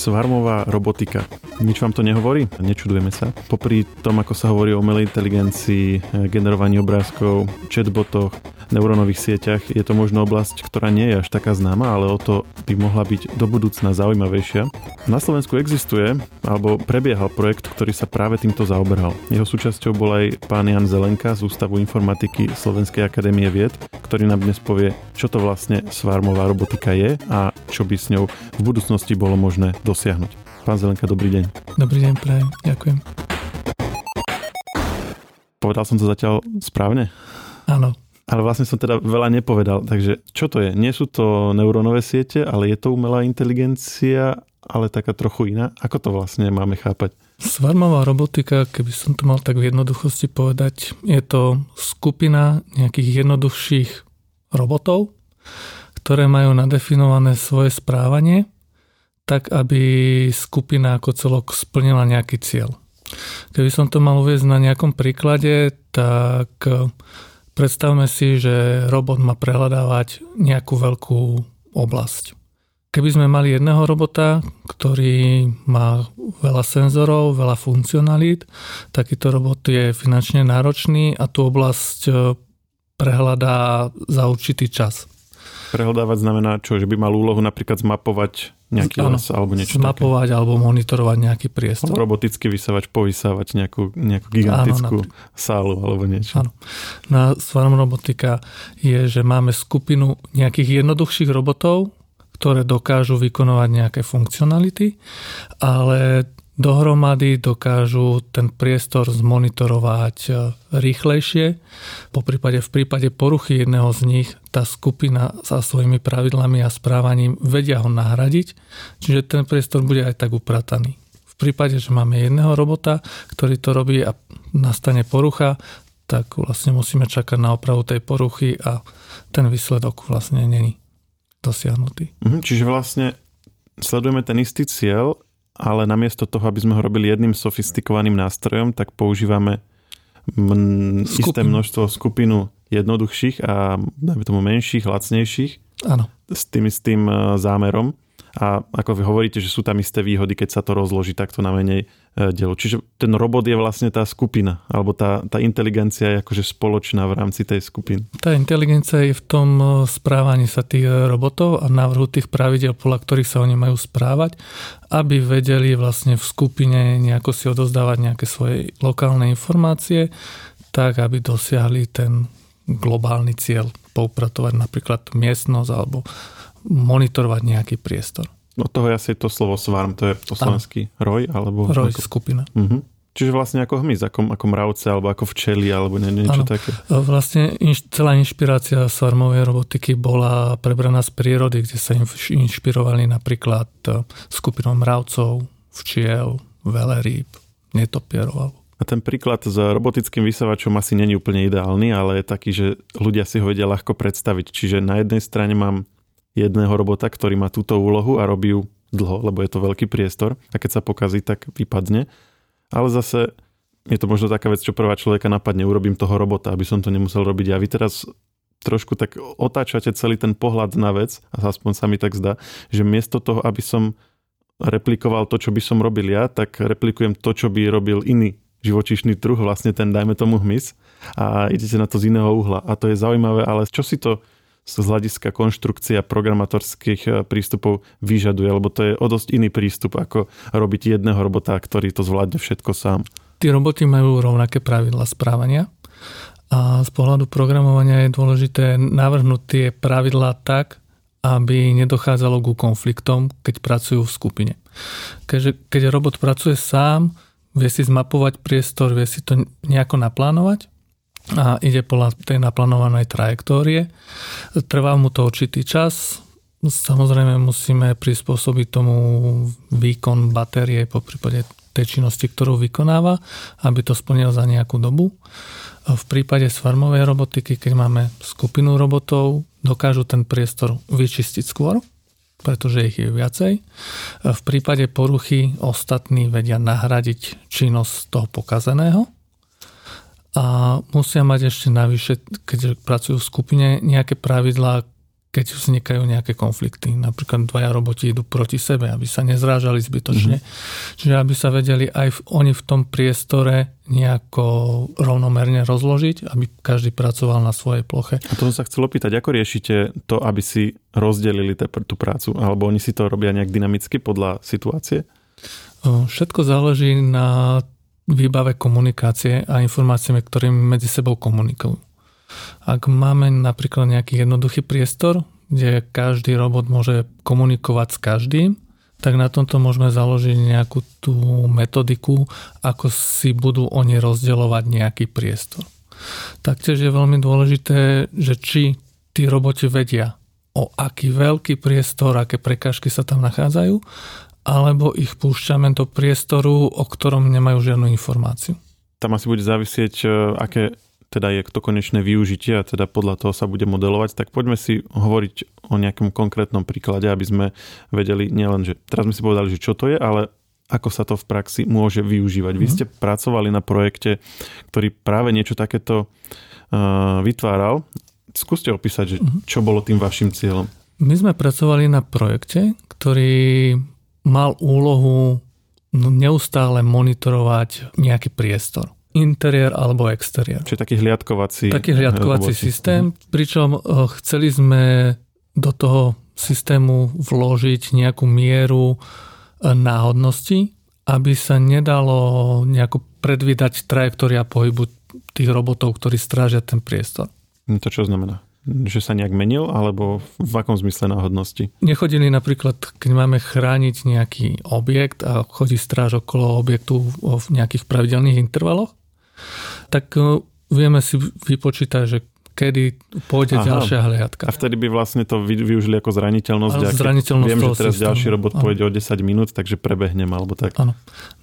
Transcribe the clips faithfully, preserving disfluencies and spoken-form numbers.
Swarmová robotika. Nič vám to nehovorí? Nečudujeme sa. Popri tom, ako sa hovorí o umelej inteligencii, generovaní obrázkov, chatbotoch, neurónových sieťach, je to možno oblasť, ktorá nie je až taká známa, ale o to by mohla byť do budúcna zaujímavejšia. Na Slovensku existuje, alebo prebiehal projekt, ktorý sa práve týmto zaoberal. Jeho súčasťou bol aj pán Ján Zelenka z Ústavu informatiky Slovenskej akadémie vied, ktorý nám dnes povie, čo to vlastne swarmová robotika je a čo by s ňou v budúcnosti bolo možné dosiahnuť. Pán Zelenka, dobrý deň. Dobrý deň, prajem. Ďakujem. Povedal som to zatiaľ správne? Áno. Ale vlastne som teda veľa nepovedal, takže čo to je? Nie sú to neurónové siete, ale je to umelá inteligencia, ale taká trochu iná. Ako to vlastne máme chápať? Swarmová robotika, keby som to mal tak v jednoduchosti povedať, je to skupina nejakých jednoduchších robotov, ktoré majú nadefinované svoje správanie, tak aby skupina ako celok splnila nejaký cieľ. Keby som to mal uviesť na nejakom príklade, tak... Predstavme si, že robot má prehľadávať nejakú veľkú oblasť. Keby sme mali jedného robota, ktorý má veľa senzorov, veľa funkcionalít, takýto robot je finančne náročný a tú oblasť prehľadá za určitý čas. Prehľadávať znamená čo? Že by mal úlohu napríklad zmapovať nejaký les alebo niečo zmapovať, také? Zmapovať alebo monitorovať nejaký priestor. Roboticky vysávať, povysávať nejakú, nejakú gigantickú áno, sálu alebo niečo. Áno. Na swarm robotika je, že máme skupinu nejakých jednoduchších robotov, ktoré dokážu vykonovať nejaké funkcionality, ale dohromady dokážu ten priestor zmonitorovať rýchlejšie. Poprípade v prípade poruchy jedného z nich tá skupina sa svojimi pravidlami a správaním vedia ho nahradiť, čiže ten priestor bude aj tak uprataný. V prípade, že máme jedného robota, ktorý to robí a nastane porucha, tak vlastne musíme čakať na opravu tej poruchy a ten výsledok vlastne není dosiahnutý. Mhm, čiže vlastne sledujeme ten istý cieľ, ale namiesto toho, aby sme ho robili jedným sofistikovaným nástrojom, tak používame mn- isté množstvo skupinu jednoduchších a dajme tomu menších, lacnejších. Áno. S tým istým zámerom. A ako vy hovoríte, že sú tam isté výhody, keď sa to rozloží takto na menej dielu. Čiže ten robot je vlastne tá skupina, alebo tá, tá inteligencia je akože spoločná v rámci tej skupiny. Tá inteligencia je v tom správaní sa tých robotov a návrhu tých pravidel, podľa ktorých sa oni majú správať, aby vedeli vlastne v skupine nejako si odozdávať nejaké svoje lokálne informácie, tak aby dosiahli ten globálny cieľ, poupratovať napríklad miestnosť alebo monitorovať nejaký priestor. No toho je asi to slovo swarm, to je po slovensky roj? Alebo roj, ako... skupina. Uh-huh. Čiže vlastne ako hmyz, ako, ako mravce, alebo ako včely, alebo nie, niečo ano. Také. Vlastne inš, celá inšpirácia swarmovej robotiky bola prebraná z prírody, kde sa inšpirovali napríklad skupinou mravcov, včiel, veľrýb, netopierov. A ten príklad s robotickým vysavačom asi není úplne ideálny, ale je taký, že ľudia si ho vedia ľahko predstaviť. Čiže na jednej strane mám jedného robota, ktorý má túto úlohu a robí ju dlho, lebo je to veľký priestor a keď sa pokazí, tak vypadne. Ale zase je to možno taká vec, čo prvá človeka napadne, urobím toho robota, aby som to nemusel robiť. A vy teraz trošku tak otáčate celý ten pohľad na vec, a aspoň sa mi tak zdá, že miesto toho, aby som replikoval to, čo by som robil ja, tak replikujem to, čo by robil iný živočíšny druh, vlastne ten, dajme tomu hmyz, a idete na to z iného uhla. A to je zaujímavé, ale čo si to z hľadiska konštrukcie a programátorských prístupov vyžaduje, lebo to je o dosť iný prístup, ako robiť jedného robota, ktorý to zvládne všetko sám. Tí roboty majú rovnaké pravidlá správania a z pohľadu programovania je dôležité navrhnúť tie pravidlá tak, aby nedochádzalo ku konfliktom, keď pracujú v skupine. Keďže, keď robot pracuje sám, vie si zmapovať priestor, vie si to nejako naplánovať, a ide podľa tej naplánovanej trajektórie. Trvá mu to určitý čas. Samozrejme musíme prispôsobiť tomu výkon batérie po prípade tej činnosti, ktorú vykonáva, aby to splnil za nejakú dobu. V prípade swarmovej robotiky, keď máme skupinu robotov, dokážu ten priestor vyčistiť skôr, pretože ich je viacej. V prípade poruchy ostatní vedia nahradiť činnosť toho pokazeného. A musia mať ešte navyše, keď pracujú v skupine, nejaké pravidlá, keď vznikajú nejaké konflikty. Napríklad dvaja roboti idú proti sebe, aby sa nezrážali zbytočne. Mm-hmm. Čiže aby sa vedeli aj v, oni v tom priestore nejako rovnomerne rozložiť, aby každý pracoval na svojej ploche. A to som sa chcel opýtať, ako riešite to, aby si rozdelili tú prácu? Alebo oni si to robia nejak dynamicky podľa situácie? Všetko záleží na výbave komunikácie a informáciami, ktorými medzi sebou komunikujú. Ak máme napríklad nejaký jednoduchý priestor, kde každý robot môže komunikovať s každým, tak na tomto môžeme založiť nejakú tú metodiku, ako si budú oni rozdeľovať nejaký priestor. Taktiež je veľmi dôležité, že či tí roboti vedia, o aký veľký priestor, aké prekážky sa tam nachádzajú, alebo ich púšťame do priestoru, o ktorom nemajú žiadnu informáciu. Tam asi bude závisieť, aké teda je to konečné využitie a teda podľa toho sa bude modelovať, tak poďme si hovoriť o nejakom konkrétnom príklade, aby sme vedeli nielen, že teraz sme si povedali, že čo to je, ale ako sa to v praxi môže využívať. Vy ste pracovali na projekte, ktorý práve niečo takéto uh, vytváral. Skúste opísať, že čo bolo tým vašim cieľom. My sme pracovali na projekte, ktorý mal úlohu neustále monitorovať nejaký priestor. Interiér alebo exteriér. Čiže taký hliadkovací... Taký hliadkovací roboty. Systém, pričom chceli sme do toho systému vložiť nejakú mieru náhodnosti, aby sa nedalo nejako predvídať trajektória pohybu tých robotov, ktorí strážia ten priestor. To čo znamená? Že sa nejak menil, alebo v akom zmysle náhodnosti? Nechodili napríklad, keď máme chrániť nejaký objekt a chodí stráž okolo objektu v nejakých pravidelných intervaloch, tak vieme si vypočítať, že kedy pôjde Aha. ďalšia hliadka. A vtedy by vlastne to využili ako zraniteľnosť. Ale zraniteľnosť viem, že teraz systému. Ďalší robot pôjde o desať minút, takže prebehnem alebo tak. Áno.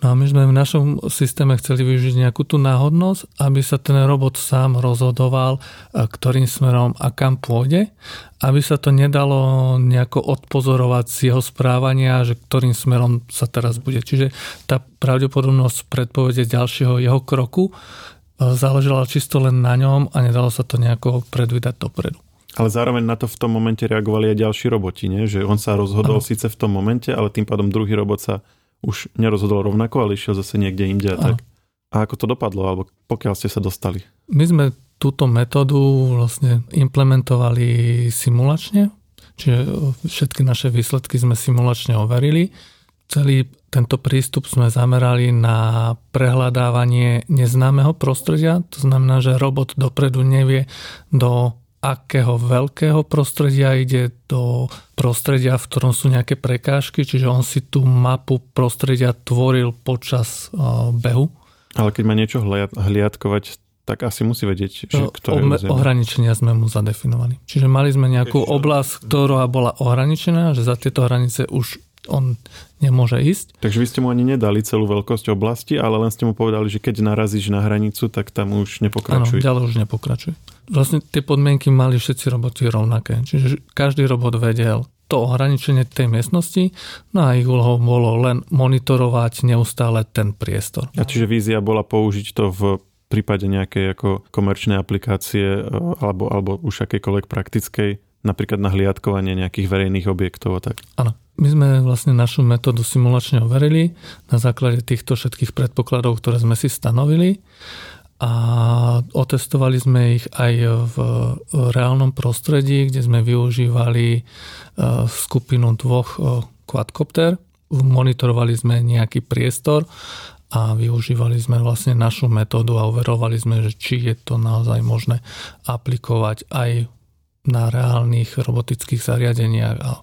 No a my sme v našom systéme chceli využiť nejakú tú náhodnosť, aby sa ten robot sám rozhodoval, ktorým smerom a kam pôjde, aby sa to nedalo nejako odpozorovať z jeho správania, že ktorým smerom sa teraz bude. Čiže tá pravdepodobnosť predpovede ďalšieho jeho kroku záležala čisto len na ňom a nedalo sa to nejako predvídať dopredu. Ale zároveň na to v tom momente reagovali aj ďalší roboti, nie? Že on sa rozhodol ano. síce v tom momente, ale tým pádom druhý robot sa už nerozhodol rovnako, ale išiel zase niekde inde. Tak. A ako to dopadlo, alebo pokiaľ ste sa dostali? My sme túto metódu vlastne implementovali simulačne, čiže všetky naše výsledky sme simulačne overili. Celý tento prístup sme zamerali na prehľadávanie neznámeho prostredia. To znamená, že robot dopredu nevie, do akého veľkého prostredia ide, do prostredia, v ktorom sú nejaké prekážky, čiže on si tú mapu prostredia tvoril počas behu. Ale keď má niečo hliadkovať, tak asi musí vedieť, že ktoré Obme, ohraničenia sme mu zadefinovali. Čiže mali sme nejakú oblasť, ktorá bola ohraničená, že za tieto hranice už on nemôže ísť. Takže vy ste mu ani nedali celú veľkosť oblasti, ale len ste mu povedali, že keď narazíš na hranicu, tak tam už nepokračuj. Áno, ďalej už nepokračuj. Vlastne tie podmienky mali všetci roboti rovnaké. Čiže každý robot vedel to ohraničenie tej miestnosti, no a ich úlohou bolo len monitorovať neustále ten priestor. A čiže vízia bola použiť to v prípade nejakej ako komerčnej aplikácie alebo, alebo už akejkoľvek praktickej, napríklad na hliadkovanie nejakých verejných objektov a tak. Áno. My sme vlastne našu metódu simulačne overili na základe týchto všetkých predpokladov, ktoré sme si stanovili a otestovali sme ich aj v reálnom prostredí, kde sme využívali skupinu dvoch quadcopter, monitorovali sme nejaký priestor a využívali sme vlastne našu metódu a overovali sme, že či je to naozaj možné aplikovať aj na reálnych robotických zariadeniach a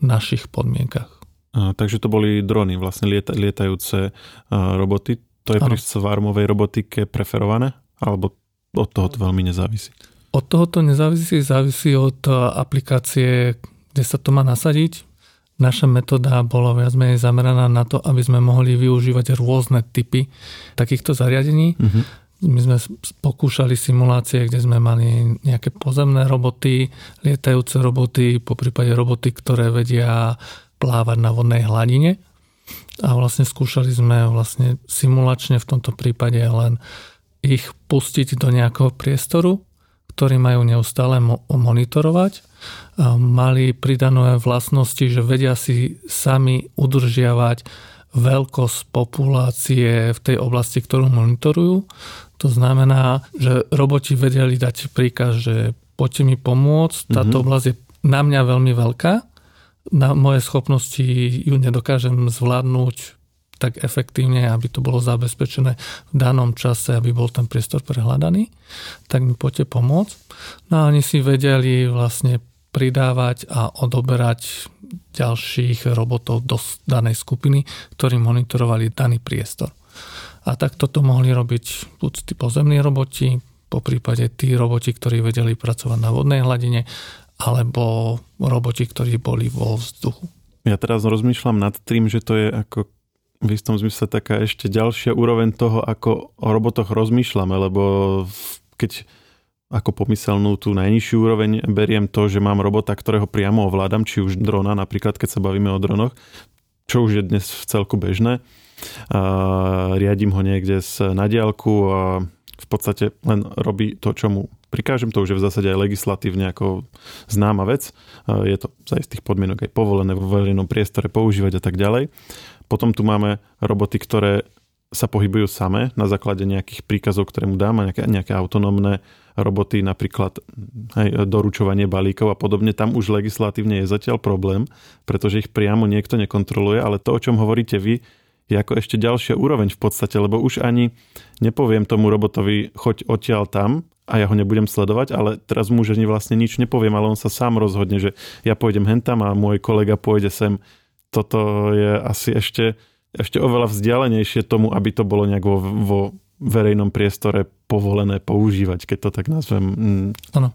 našich podmienkach. A, takže to boli drony, vlastne lieta, lietajúce uh, roboty. To je ano. Pri swarmovej robotike preferované? Alebo od toho to veľmi nezávisí? Od toho to nezávisí, závisí od aplikácie, kde sa to má nasadiť. Naša metóda bola viac menej zameraná na to, aby sme mohli využívať rôzne typy takýchto zariadení. Uh-huh. My sme pokúšali simulácie, kde sme mali nejaké pozemné roboty, lietajúce roboty, poprípade roboty, ktoré vedia plávať na vodnej hladine. A vlastne skúšali sme vlastne simulačne v tomto prípade len ich pustiť do nejakého priestoru, ktorí majú neustále mo- monitorovať, mali pridané vlastnosti, že vedia si sami udržiavať veľkosť populácie v tej oblasti, ktorú monitorujú. To znamená, že roboti vedeli dať príkaz, že poďte mi pomôcť, táto mm-hmm. oblasť je na mňa veľmi veľká, na moje schopnosti ju nedokážem zvládnuť tak efektívne, aby to bolo zabezpečené v danom čase, aby bol ten priestor prehľadaný, tak mi poďte pomôcť. No a oni si vedeli vlastne pridávať a odoberať ďalších robotov do danej skupiny, ktorí monitorovali daný priestor. A tak toto mohli robiť buď tí pozemní roboti, poprípade tí roboti, ktorí vedeli pracovať na vodnej hladine, alebo roboti, ktorí boli vo vzduchu. Ja teraz rozmýšľam nad tým, že to je ako v istom zmysle taká ešte ďalšia úroveň toho, ako o robotoch rozmýšľame, lebo keď ako pomyselnú tú najnižšiu úroveň beriem to, že mám robota, ktorého priamo ovládam, či už drona, napríklad keď sa bavíme o dronoch, čo už je dnes v celku bežné. A riadím ho niekde na diaľku a v podstate len robí to, čo mu prikážem. To už je v zásade aj legislatívne ako známa vec. A je to za istých podmienok aj povolené vo verejnom priestore používať a tak ďalej. Potom tu máme roboty, ktoré sa pohybujú samé na základe nejakých príkazov, ktoré mu dám, a nejaké, nejaké autonómne roboty, napríklad aj doručovanie balíkov a podobne. Tam už legislatívne je zatiaľ problém, pretože ich priamo niekto nekontroluje, ale to, o čom hovoríte vy, je ako ešte ďalšia úroveň v podstate, lebo už ani nepoviem tomu robotovi choď odtiaľ tam a ja ho nebudem sledovať, ale teraz mu už ani vlastne nič nepoviem, ale on sa sám rozhodne, že ja pôjdem hentam a môj kolega pôjde sem. Toto je asi ešte, ešte oveľa vzdialenejšie tomu, aby to bolo nejak vo, vo verejnom priestore povolené používať, keď to tak nazvem. Áno.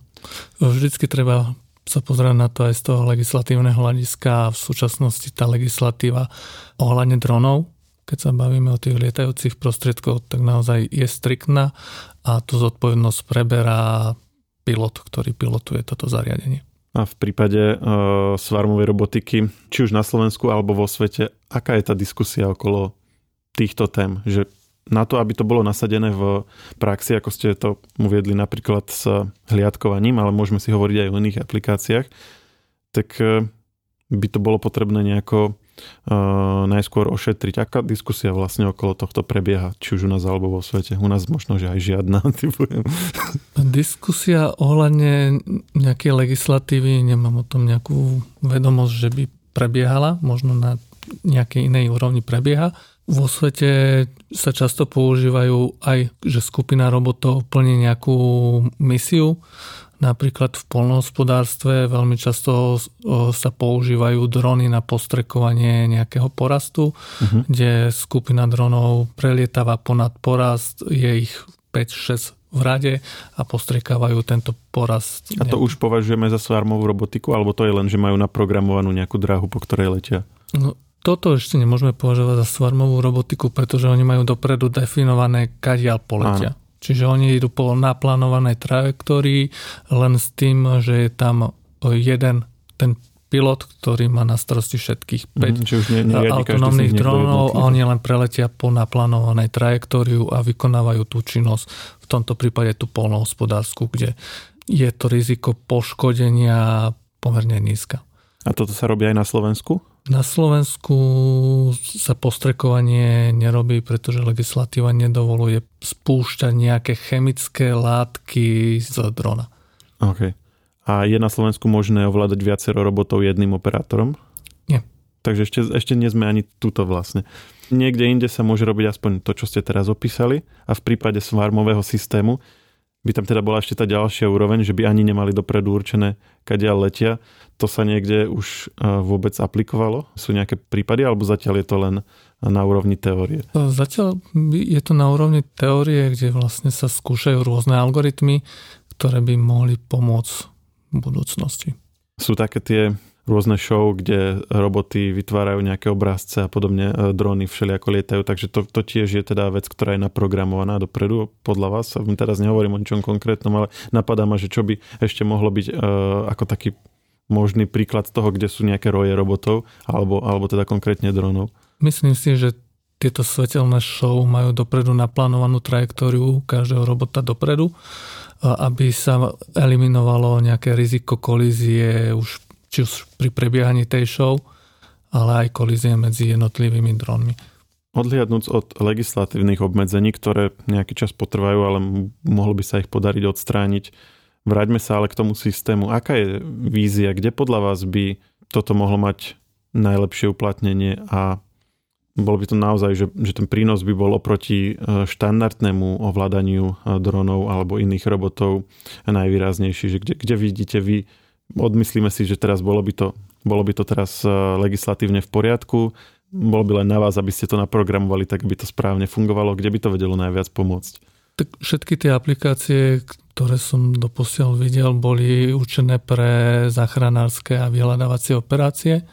Mm. Vždycky treba sa pozrieť na to aj z toho legislatívneho hľadiska. V súčasnosti tá legislatíva ohľadne dronov, keď sa bavíme o tých lietajúcich prostriedkov, tak naozaj je striktná a tú zodpovednosť preberá pilot, ktorý pilotuje toto zariadenie. A v prípade e, swarmovej robotiky, či už na Slovensku alebo vo svete, aká je tá diskusia okolo týchto tém? Že na to, aby to bolo nasadené v praxi, ako ste to uviedli napríklad s hliadkovaním, ale môžeme si hovoriť aj o iných aplikáciách, tak e, by to bolo potrebné nejako e, najskôr ošetriť. Aká diskusia vlastne okolo tohto prebieha, či už u nás alebo vo svete? U nás možno, že aj žiadna. Typujem. Diskusia ohľadne nejakej legislatívy, nemám o tom nejakú vedomosť, že by prebiehala, možno na nejakej inej úrovni prebieha. Vo svete sa často používajú aj, že skupina robotov plní nejakú misiu. Napríklad v poľnohospodárstve veľmi často sa používajú drony na postrekovanie nejakého porastu, uh-huh. kde skupina dronov prelietava ponad porast, je ich päť šesť v rade a postrikávajú tento porast. A to už považujeme za swarmovú robotiku, alebo to je len, že majú naprogramovanú nejakú dráhu, po ktorej letia? No, toto ešte nemôžeme považovať za swarmovú robotiku, pretože oni majú dopredu definované, kadiaľ poletia. Áno. Čiže oni idú po naplánovanej trajektórii, len s tým, že je tam jeden ten pilot, ktorý má na starosti všetkých päť mm, ne, autonómnych dronov a oni len preletia po naplánovanej trajektóriu a vykonávajú tú činnosť, v tomto prípade tú poľnohospodársku, kde je to riziko poškodenia pomerne nízka. A toto sa robí aj na Slovensku? Na Slovensku sa postrekovanie nerobí, pretože legislatíva nedovoluje spúšťať nejaké chemické látky z drona. OK. A je na Slovensku možné ovládať viacero robotov jedným operátorom? Nie. Takže ešte, ešte nie sme ani tuto vlastne. Niekde inde sa môže robiť aspoň to, čo ste teraz opísali, a v prípade swarmového systému by tam teda bola ešte tá ďalšia úroveň, že by ani nemali dopredu určené, kadiaľ letia. To sa niekde už vôbec aplikovalo? Sú nejaké prípady, alebo zatiaľ je to len na úrovni teórie? Zatiaľ je to na úrovni teórie, kde vlastne sa skúšajú rôzne algoritmy, ktoré by mohli pomôcť v budúcnosti. Sú také tie rôzne show, kde roboty vytvárajú nejaké obrázce a podobne, dróny všelijako lietajú, takže to, to tiež je teda vec, ktorá je naprogramovaná dopredu, podľa vás. Teraz nehovorím o ničom konkrétnom, ale napadá ma, že čo by ešte mohlo byť e, ako taký možný príklad toho, kde sú nejaké roje robotov, alebo, alebo teda konkrétne drónov. Myslím si, že tieto svetelné show majú dopredu naplánovanú trajektóriu každého robota dopredu aby sa eliminovalo nejaké riziko kolízie už, či už pri prebiehaní tej show, ale aj kolízie medzi jednotlivými dronmi. Odhliadnuc od legislatívnych obmedzení, ktoré nejaký čas potrvajú, ale mohlo by sa ich podariť odstrániť, vráťme sa ale k tomu systému. Aká je vízia, kde podľa vás by toto mohlo mať najlepšie uplatnenie a bolo by to naozaj, že, že ten prínos by bol oproti štandardnému ovládaniu dronov alebo iných robotov najvýraznejší, že kde, kde vidíte vy, odmyslíme si, že teraz bolo by to, bolo by to teraz legislatívne v poriadku, bolo by len na vás, aby ste to naprogramovali, tak by to správne fungovalo, kde by to vedelo najviac pomôcť? Tak všetky tie aplikácie, ktoré som doposiaľ videl, boli určené pre záchranárske a vyhľadávacie operácie.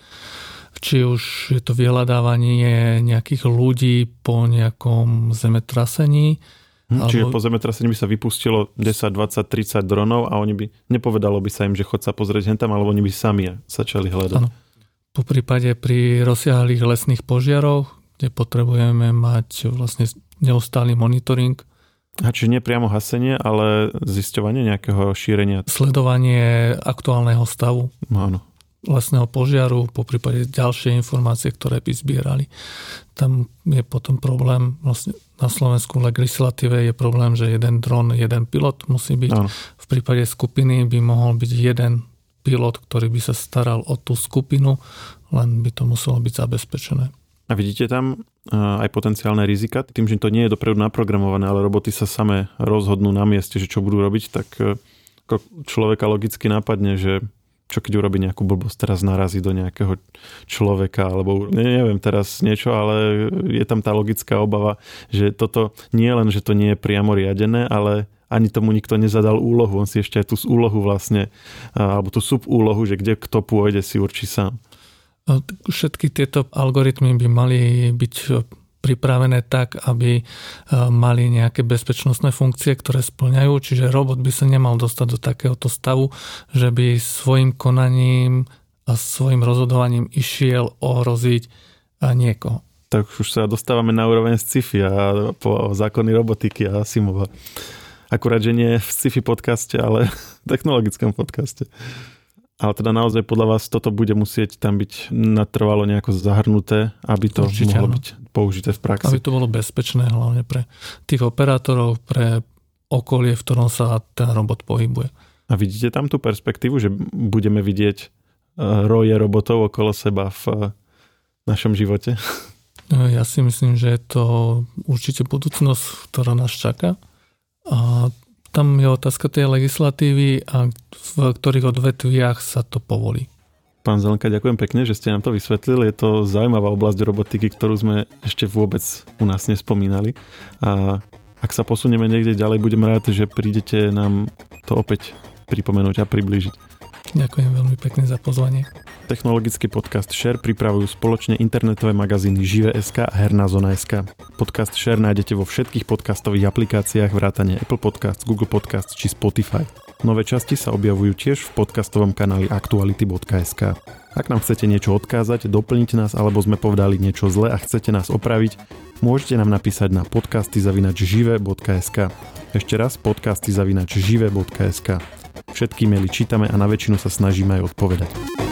Či už je to vyhľadávanie nejakých ľudí po nejakom zemetrasení. Hm, čiže alebo po zemetrasení by sa vypustilo desať, dvadsať, tridsať dronov a oni by, nepovedalo by sa im, že chod sa pozrieť hentam, alebo oni by sami začali hľadať. Áno. Po prípade pri rozsiahlých lesných požiarov, kde potrebujeme mať vlastne neustály monitoring. A čiže nie priamo hasenie, ale zisťovanie nejakého šírenia. Sledovanie aktuálneho stavu. No, áno. Lesného požiaru, poprípade ďalšie informácie, ktoré by zbierali. Tam je potom problém, vlastne na Slovensku legislatíve je problém, že jeden dron, jeden pilot musí byť. Áno. V prípade skupiny by mohol byť jeden pilot, ktorý by sa staral o tú skupinu, len by to muselo byť zabezpečené. A vidíte tam aj potenciálne rizika? Tým, že to nie je dopredu naprogramované, ale roboty sa same rozhodnú na mieste, že čo budú robiť, tak človeka logicky napadne, že čo keď urobí nejakú blbosť, teraz narazí do nejakého človeka, alebo neviem teraz niečo, ale je tam tá logická obava, že toto nie len, že to nie je priamo riadené, ale ani tomu nikto nezadal úlohu. On si ešte aj tú úlohu vlastne, alebo tú subúlohu, že kde kto pôjde, si určí sám. Všetky tieto algoritmy by mali byť pripravené tak, aby mali nejaké bezpečnostné funkcie, ktoré spĺňajú, čiže robot by sa nemal dostať do takéhoto stavu, že by svojim konaním a svojim rozhodovaním išiel ohroziť niekoho. Tak už sa dostávame na úroveň sci-fi a po zákony robotiky a Asimova. Akurát, že nie v sci-fi podcaste, ale v technologickom podcaste. Ale teda naozaj podľa vás toto bude musieť tam byť natrvalo nejako zahrnuté, aby to Určite, mohlo áno. byť použité v praxi. Aby to bolo bezpečné hlavne pre tých operátorov, pre okolie, v ktorom sa ten robot pohybuje. A vidíte tam tú perspektívu, že budeme vidieť roje robotov okolo seba v našom živote? Ja si myslím, že je to určite budúcnosť, ktorá nás čaká. A tam je otázka tej legislatívy a v ktorých odvetviach sa to povolí. Pán Zelenka, ďakujem pekne, že ste nám to vysvetlili. Je to zaujímavá oblasť robotiky, ktorú sme ešte vôbec u nás nespomínali. A ak sa posunieme niekde ďalej, budem rád, že prídete nám to opäť pripomenúť a priblížiť. Ďakujem veľmi pekne za pozvanie. Technologický podcast Share pripravujú spoločne internetové magazíny Živé.sk a HernáZóna.sk. Podcast Share nájdete vo všetkých podcastových aplikáciách vrátane Apple Podcasts, Google Podcasts či Spotify. Nové časti sa objavujú tiež v podcastovom kanáli aktuality bodka es ká. Ak nám chcete niečo odkázať, doplniť nás alebo sme povedali niečo zle a chcete nás opraviť, môžete nám napísať na podcasty zavinač živé bodka es ká. Ešte raz podcasty zavinač živé bodka es ká. Všetky maily čítame a na väčšinu sa snažíme aj odpovedať.